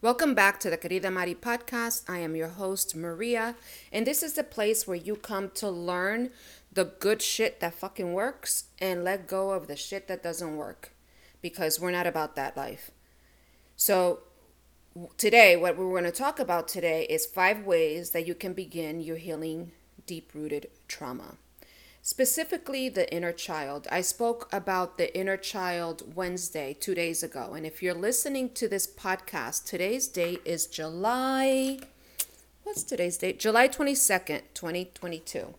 Welcome back to the Querida Mari podcast. I am your host, Maria, and this is the place where you come to learn the good shit that fucking works and let go of the shit that doesn't work, because we're not about that life. So today, what we're going to talk about today is 5 ways that you can begin your healing deep-rooted trauma, specifically the inner child. I spoke about the inner child Wednesday, 2 days ago. And if you're listening to this podcast, today's date is July 22nd, 2022.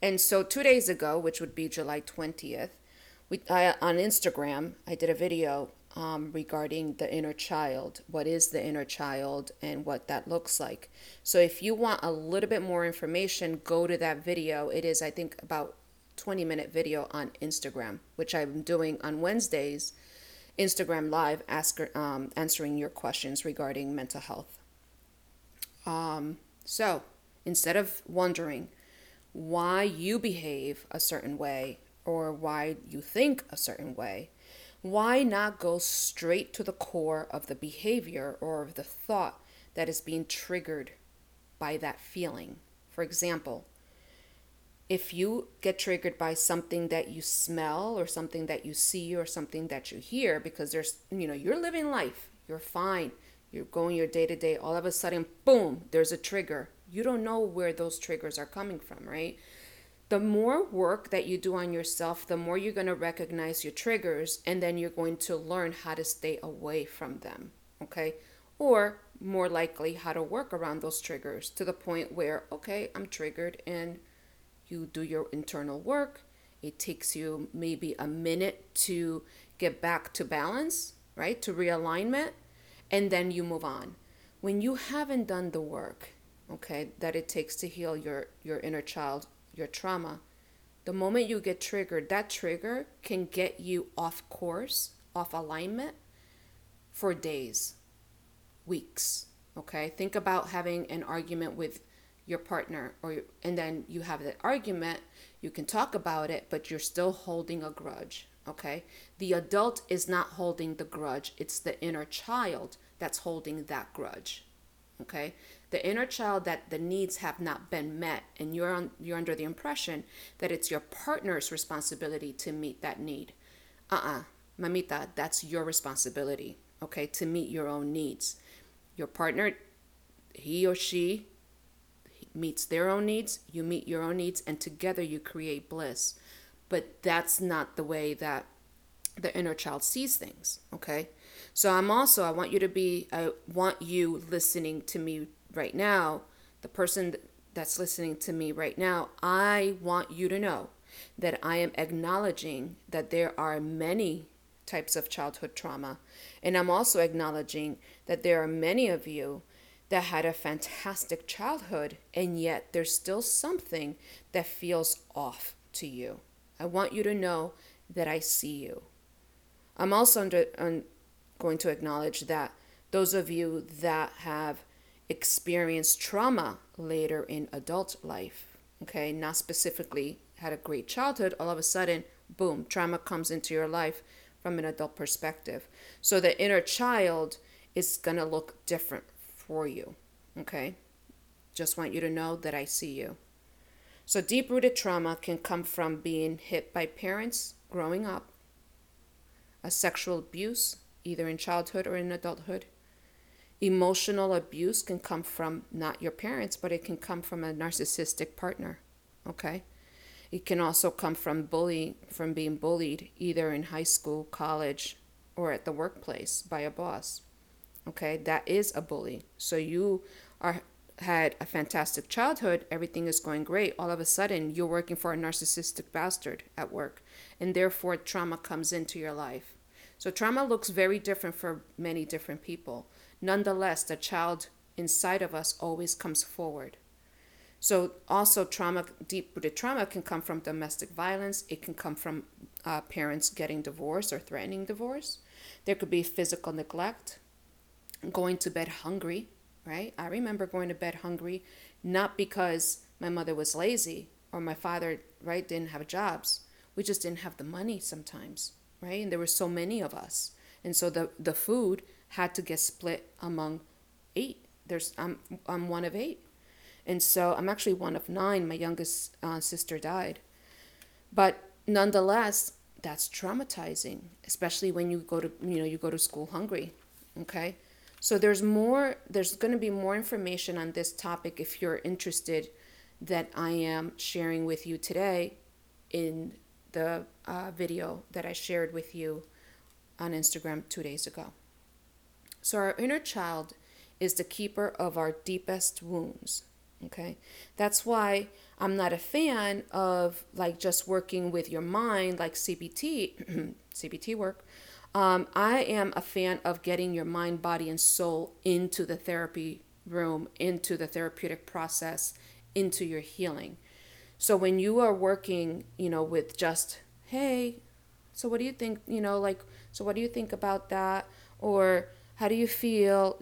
And so 2 days ago, which would be July 20th, on Instagram, I did a video regarding the inner child. What is the inner child and what that looks like? So if you want a little bit more information, go to that video. It is, I think, about 20-minute video on Instagram, which I'm doing on Wednesdays, Instagram Live, answering your questions regarding mental health. So instead of wondering why you behave a certain way or why you think a certain way, why not go straight to the core of the behavior or of the thought that is being triggered by that feeling? For example, if you get triggered by something that you smell or something that you see or something that you hear, because there's, you're living life, you're fine, you're going your day to day, all of a sudden, boom, there's a trigger. You don't know where those triggers are coming from, right? The more work that you do on yourself, the more you're going to recognize your triggers, and then you're going to learn how to stay away from them, okay? Or more likely how to work around those triggers to the point where, okay, I'm triggered, and you do your internal work. It takes you maybe a minute to get back to balance, right? To realignment, and then you move on. When you haven't done the work, okay, that it takes to heal your inner child, your trauma, the moment you get triggered, that trigger can get you off course, off alignment for days, weeks, okay? Think about having an argument with your partner, and then you have the argument, you can talk about it, but you're still holding a grudge, okay? The adult is not holding the grudge. It's the inner child that's holding that grudge, okay? The inner child that the needs have not been met, and you're under the impression that it's your partner's responsibility to meet that need. Mamita, that's your responsibility, okay, to meet your own needs. Your partner, he or she meets their own needs, you meet your own needs, and together you create bliss. But that's not the way that the inner child sees things, okay? So I want you listening to me right now, the person that's listening to me right now, I want you to know that I am acknowledging that there are many types of childhood trauma. And I'm also acknowledging that there are many of you that had a fantastic childhood, and yet there's still something that feels off to you. I want you to know that I see you. I'm also going to acknowledge that those of you that have experienced trauma later in adult life, okay, not specifically had a great childhood, all of a sudden, boom, trauma comes into your life from an adult perspective. So the inner child is going to look different for you, okay? Just want you to know that I see you. So deep-rooted trauma can come from being hit by parents growing up, a sexual abuse, either in childhood or in adulthood. Emotional abuse can come from not your parents, but it can come from a narcissistic partner, okay? It can also come from being bullied, either in high school, college, or at the workplace by a boss, okay? That is a bully. So you had a fantastic childhood, everything is going great. All of a sudden, you're working for a narcissistic bastard at work, and therefore trauma comes into your life. So trauma looks very different for many different people. Nonetheless, the child inside of us always comes forward. So also deep-rooted trauma can come from domestic violence. It can come from parents getting divorced or threatening divorce. There could be physical neglect, going to bed hungry, right? I remember going to bed hungry, not because my mother was lazy or my father, right, didn't have jobs. We just didn't have the money sometimes, right? And there were so many of us. And so the food had to get split among 8. I'm one of 8. And so I'm actually one of 9. My youngest sister died. But nonetheless, that's traumatizing, especially when you go to school hungry. Okay. So there's going to be more information on this topic if you're interested that I am sharing with you today in the video that I shared with you on Instagram 2 days ago. So our inner child is the keeper of our deepest wounds. Okay, that's why I'm not a fan of like just working with your mind, like CBT, CBT work. I am a fan of getting your mind, body, and soul into the therapy room, into the therapeutic process, into your healing. So when you are working, with just, hey, so what do you think, so what do you think about that? Or how do you feel?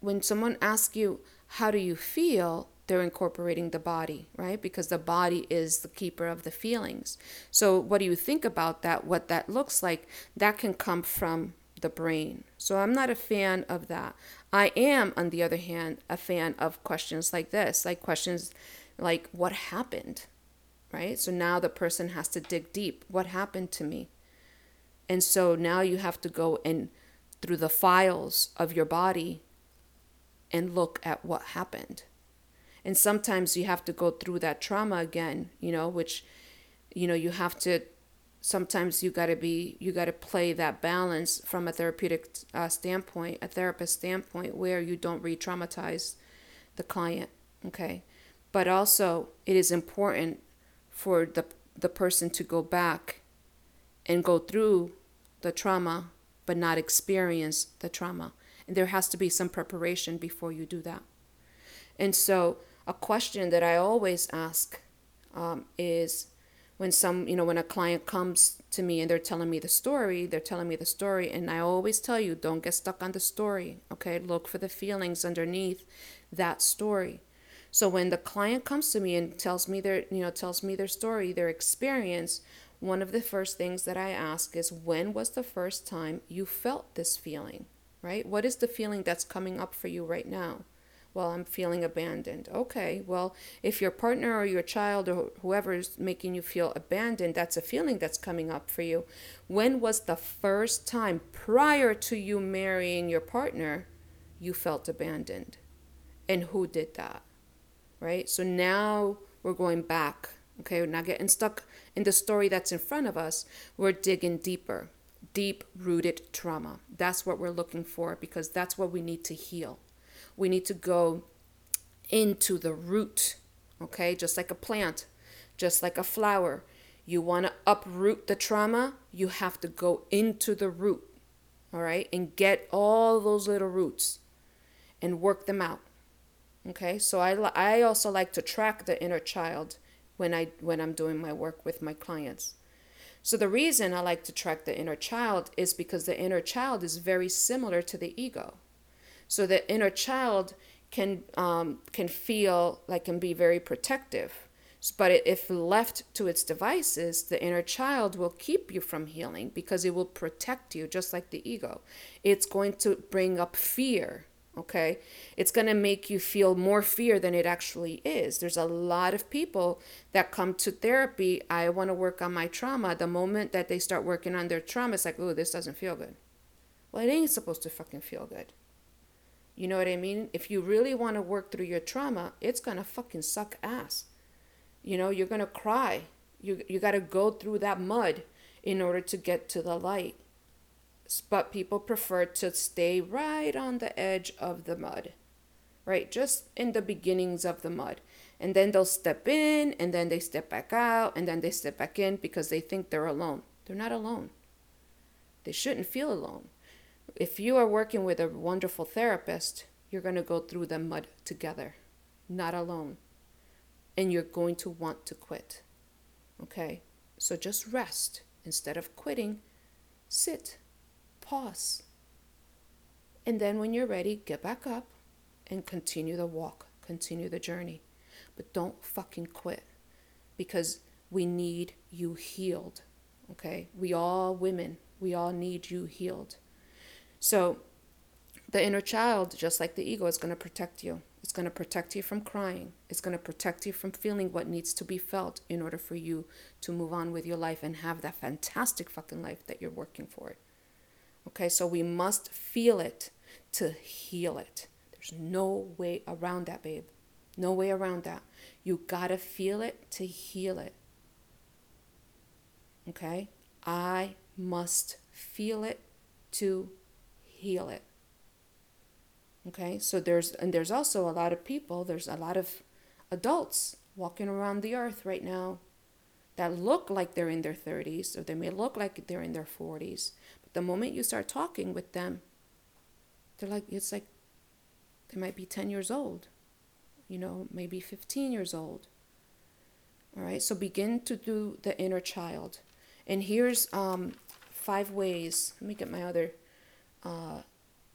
When someone asks you, how do you feel? They're incorporating the body, right? Because the body is the keeper of the feelings. So what do you think about that? What that looks like, that can come from the brain. So I'm not a fan of that. I am, on the other hand, a fan of questions like this, like questions like what happened, right? So now the person has to dig deep. What happened to me? And so now you have to go in through the files of your body and look at what happened. And sometimes you have to go through that trauma again, you have to, sometimes you got to play that balance from a therapeutic standpoint, a therapist standpoint, where you don't re-traumatize the client. Okay. But also it is important for the person to go back and go through the trauma, but not experience the trauma. And there has to be some preparation before you do that. And so a question that I always ask is when a client comes to me and they're telling me the story, and I always tell you, don't get stuck on the story. Okay, look for the feelings underneath that story. So when the client comes to me and tells me their story, their experience, one of the first things that I ask is, when was the first time you felt this feeling, right? What is the feeling that's coming up for you right now? Well, I'm feeling abandoned. Okay, well, if your partner or your child or whoever is making you feel abandoned, that's a feeling that's coming up for you. When was the first time prior to you marrying your partner, you felt abandoned? And who did that, right? So now we're going back, okay? We're not getting stuck in the story that's in front of us. We're digging deeper, deep-rooted trauma. That's what we're looking for, because that's what we need to heal. We need to go into the root, okay? Just like a plant, just like a flower. You want to uproot the trauma, you have to go into the root, all right? And get all those little roots and work them out, okay? So I also like to track the inner child when I'm doing my work with my clients. So the reason I like to track the inner child is because the inner child is very similar to the ego. So the inner child can be very protective, but if left to its devices, the inner child will keep you from healing because it will protect you, just like the ego. It's going to bring up fear. Okay, it's going to make you feel more fear than it actually is. There's a lot of people that come to therapy. I want to work on my trauma. The moment that they start working on their trauma, it's like, oh, this doesn't feel good. Well, it ain't supposed to fucking feel good. You know what I mean? If you really want to work through your trauma, it's going to fucking suck ass. You're going to cry. You got to go through that mud in order to get to the light. But people prefer to stay right on the edge of the mud, right? Just in the beginnings of the mud. And then they'll step in, and then they step back out, and then they step back in because they think they're alone. They're not alone. They shouldn't feel alone. If you are working with a wonderful therapist, you're going to go through the mud together, not alone. And you're going to want to quit. Okay? So just rest. Instead of quitting, sit, pause. And then when you're ready, get back up and continue the walk, continue the journey. But don't fucking quit, because we need you healed. Okay? We all women, we all need you healed. So The inner child, just like the ego, is going to protect you. It's going to protect you from crying. It's going to protect you from feeling what needs to be felt in order for you to move on with your life and have that fantastic fucking life that you're working for. Okay, so we must feel it to heal it. There's no way around that, babe. No way around that. You gotta feel it to heal it. Okay? I must feel it to heal it. Okay? So there's also a lot of people, there's a lot of adults walking around the earth right now that look like they're in their 30s, or they may look like they're in their 40s. But the moment you start talking with them, they're like, it's like they might be 10 years old, you know, maybe 15 years old. All right, so begin to do the inner child. And here's 5 ways. Let me get my other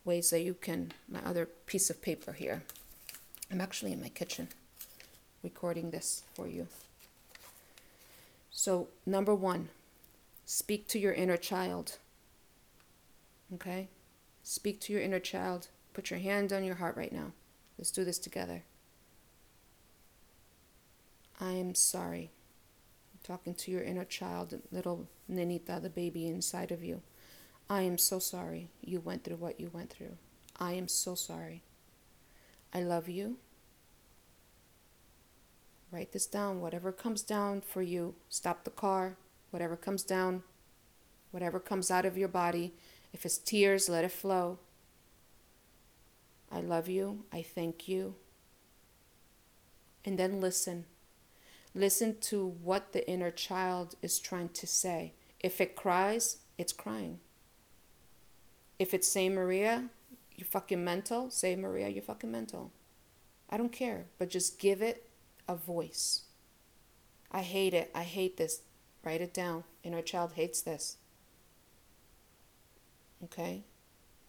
ways that you can, my other piece of paper here. I'm actually in my kitchen recording this for you. So number 1, speak to your inner child. Okay? Speak to your inner child. Put your hand on your heart right now. Let's do this together. I am sorry. I'm talking to your inner child, little Nenita, the baby inside of you. I am so sorry you went through what you went through. I am so sorry. I love you. Write this down. Whatever comes down for you, stop the car. Whatever comes down, whatever comes out of your body, if it's tears, let it flow. I love you. I thank you. And then listen. Listen to what the inner child is trying to say. If it cries, it's crying. If it's say Maria, you're fucking mental, say Maria, you're fucking mental. I don't care, but just give it a voice. I hate it. I hate this. Write it down. Inner child hates this. Okay?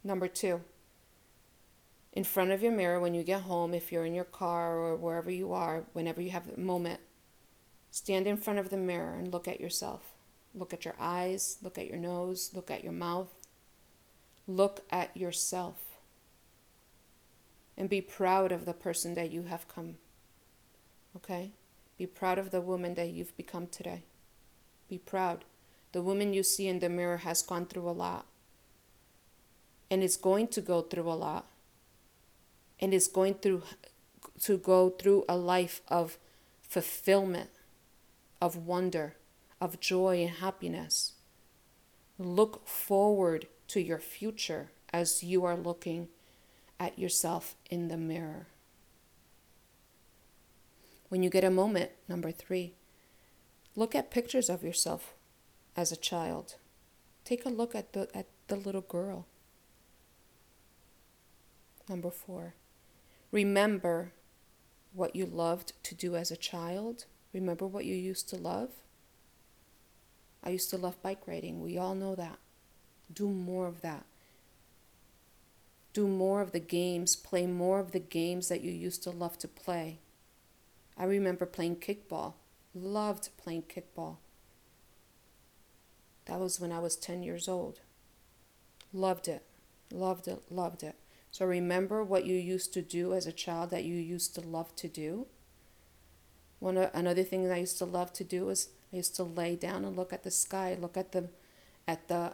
Number 2. In front of your mirror, when you get home, if you're in your car or wherever you are, whenever you have a moment, stand in front of the mirror and look at yourself. Look at your eyes, look at your nose, look at your mouth. Look at yourself and be proud of the person that you have come. Okay? Be proud of the woman that you've become today. Be proud. The woman you see in the mirror has gone through a lot and is going to go through a lot. And is going through to go through a life of fulfillment, of wonder, of joy and happiness. Look forward to your future as you are looking at yourself in the mirror. When you get a moment, number 3, look at pictures of yourself as a child. Take a look at the little girl. Number 4. Remember what you loved to do as a child. Remember what you used to love. I used to love bike riding. We all know that. Do more of that. Do more of the games. Play more of the games that you used to love to play. I remember playing kickball. Loved playing kickball. That was when I was 10 years old. Loved it. Loved it. Loved it. So remember what you used to do as a child that you used to love to do. Another thing that I used to love to do is I used to lay down and look at the sky, look at the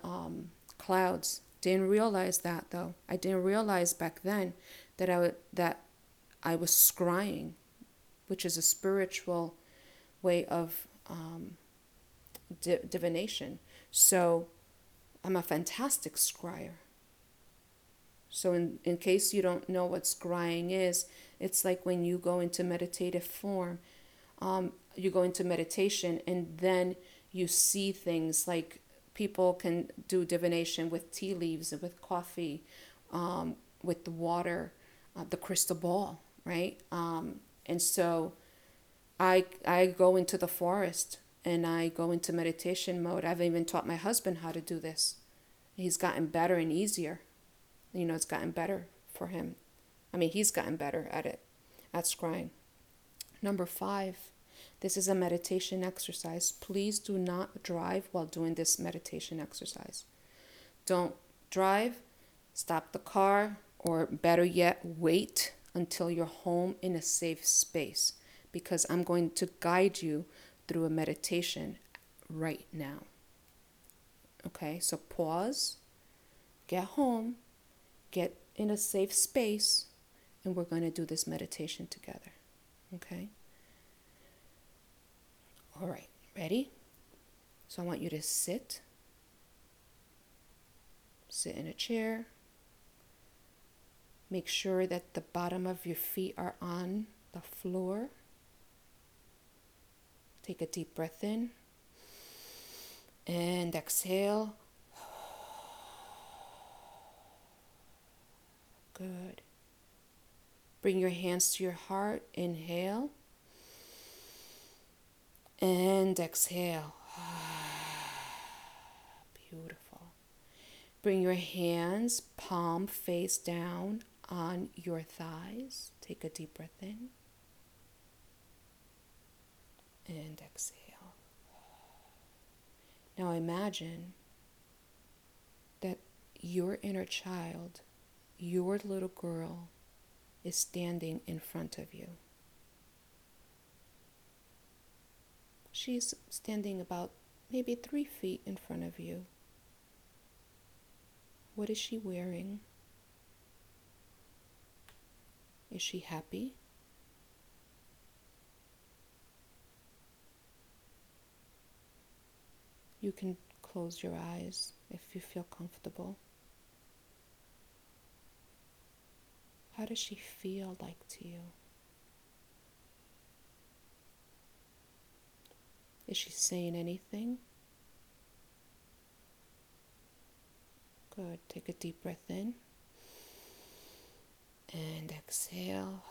clouds. Didn't realize that though. I didn't realize back then that I was scrying, which is a spiritual way of divination. So I'm a fantastic scryer. So in case you don't know what scrying is, it's like when you go into meditative form, you go into meditation and then you see things like people can do divination with tea leaves and with coffee, with the water, the crystal ball, right? And so I go into the forest and I go into meditation mode. I've even taught my husband how to do this. He's gotten better and easier. You know, it's gotten better for him. I mean, he's gotten better at it, at scrying. Number 5, this is a meditation exercise. Please do not drive while doing this meditation exercise. Don't drive. Stop the car. or better yet, wait until you're home in a safe space, because I'm going to guide you through a meditation right now. Okay, so pause, get home, get in a safe space, and we're going to do this meditation together. Okay? All right, ready? So I want you to sit in a chair. Make sure that the bottom of your feet are on the floor. Take a deep breath in and exhale. Good. Bring your hands to your heart. Inhale and exhale. Beautiful. Bring your hands, palm face down on your thighs. Take a deep breath in and exhale. Now imagine that your inner child, your little girl, is standing in front of you. She's standing about maybe 3 feet in front of you. What is she wearing? Is she happy? You can close your eyes if you feel comfortable. How does she feel like to you? Is she saying anything? Good. Take a deep breath in and exhale.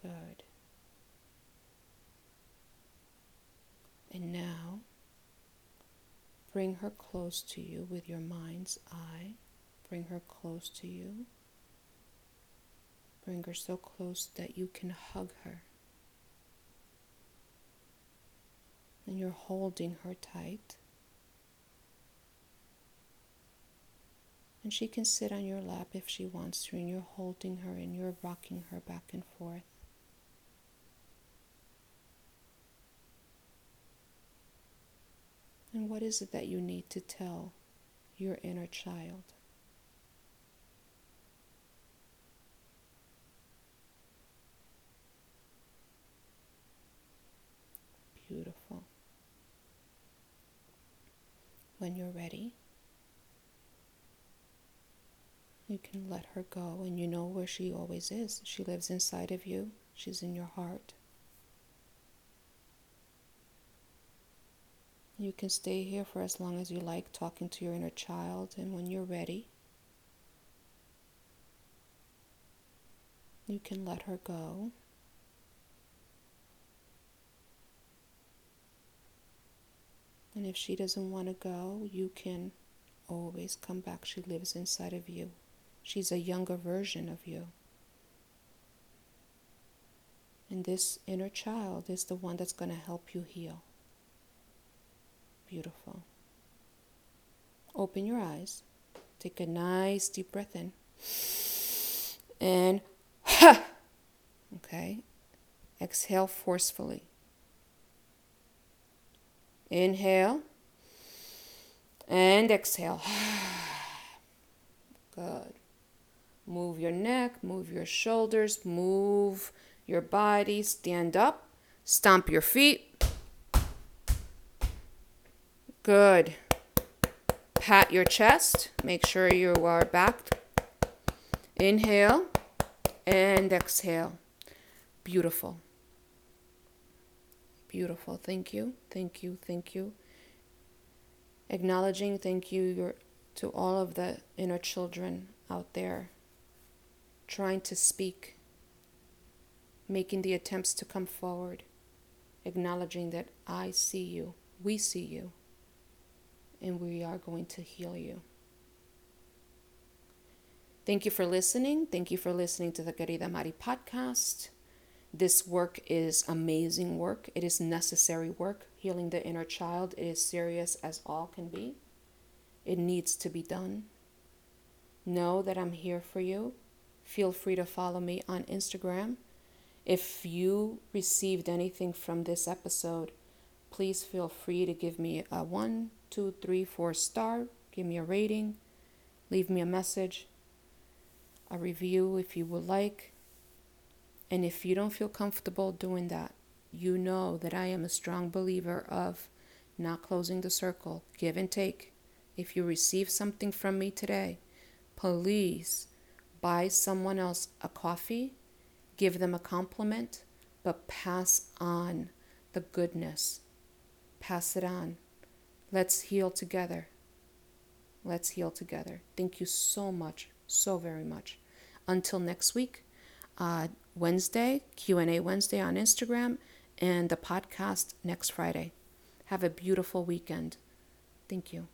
Good. And now, bring her close to you with your mind's eye. Bring her close to you. Bring her so close that you can hug her. And you're holding her tight. And she can sit on your lap if she wants to, and you're holding her and you're rocking her back and forth. And what is it that you need to tell your inner child? Beautiful. When you're ready, you can let her go, and you know where she always is. She lives inside of you. She's in your heart. You can stay here for as long as you like, talking to your inner child, and when you're ready, you can let her go. And if she doesn't want to go, you can always come back. She lives inside of you. She's a younger version of you. And this inner child is the one that's going to help you heal. Beautiful. Open your eyes. Take a nice deep breath in. And ha! Okay. Exhale forcefully. Inhale and exhale. Good. Move your neck, move your shoulders, move your body. Stand up, stomp your feet. Good. Pat your chest. Make sure you are back. Inhale and exhale. Beautiful. Beautiful. Thank you. Thank you. Thank you. Acknowledging thank you to all of the inner children out there trying to speak, making the attempts to come forward, acknowledging that I see you, we see you, and we are going to heal you. Thank you for listening. Thank you for listening to the Querida Mari podcast. This work is amazing work. It is necessary work. Healing the inner child is serious as all can be. It needs to be done. Know that I'm here for you. Feel free to follow me on Instagram. If you received anything from this episode, please feel free to give me a 1, 2, 3, 4 star. Give me a rating. Leave me a message, a review if you would like. And if you don't feel comfortable doing that, you know that I am a strong believer of not closing the circle, give and take. If you receive something from me today, please buy someone else a coffee, give them a compliment, but pass on the goodness. Pass it on. Let's heal together. Let's heal together. Thank you so much, so very much. Until next week, Wednesday, Q&A Wednesday on Instagram, and the podcast next Friday. Have a beautiful weekend. Thank you.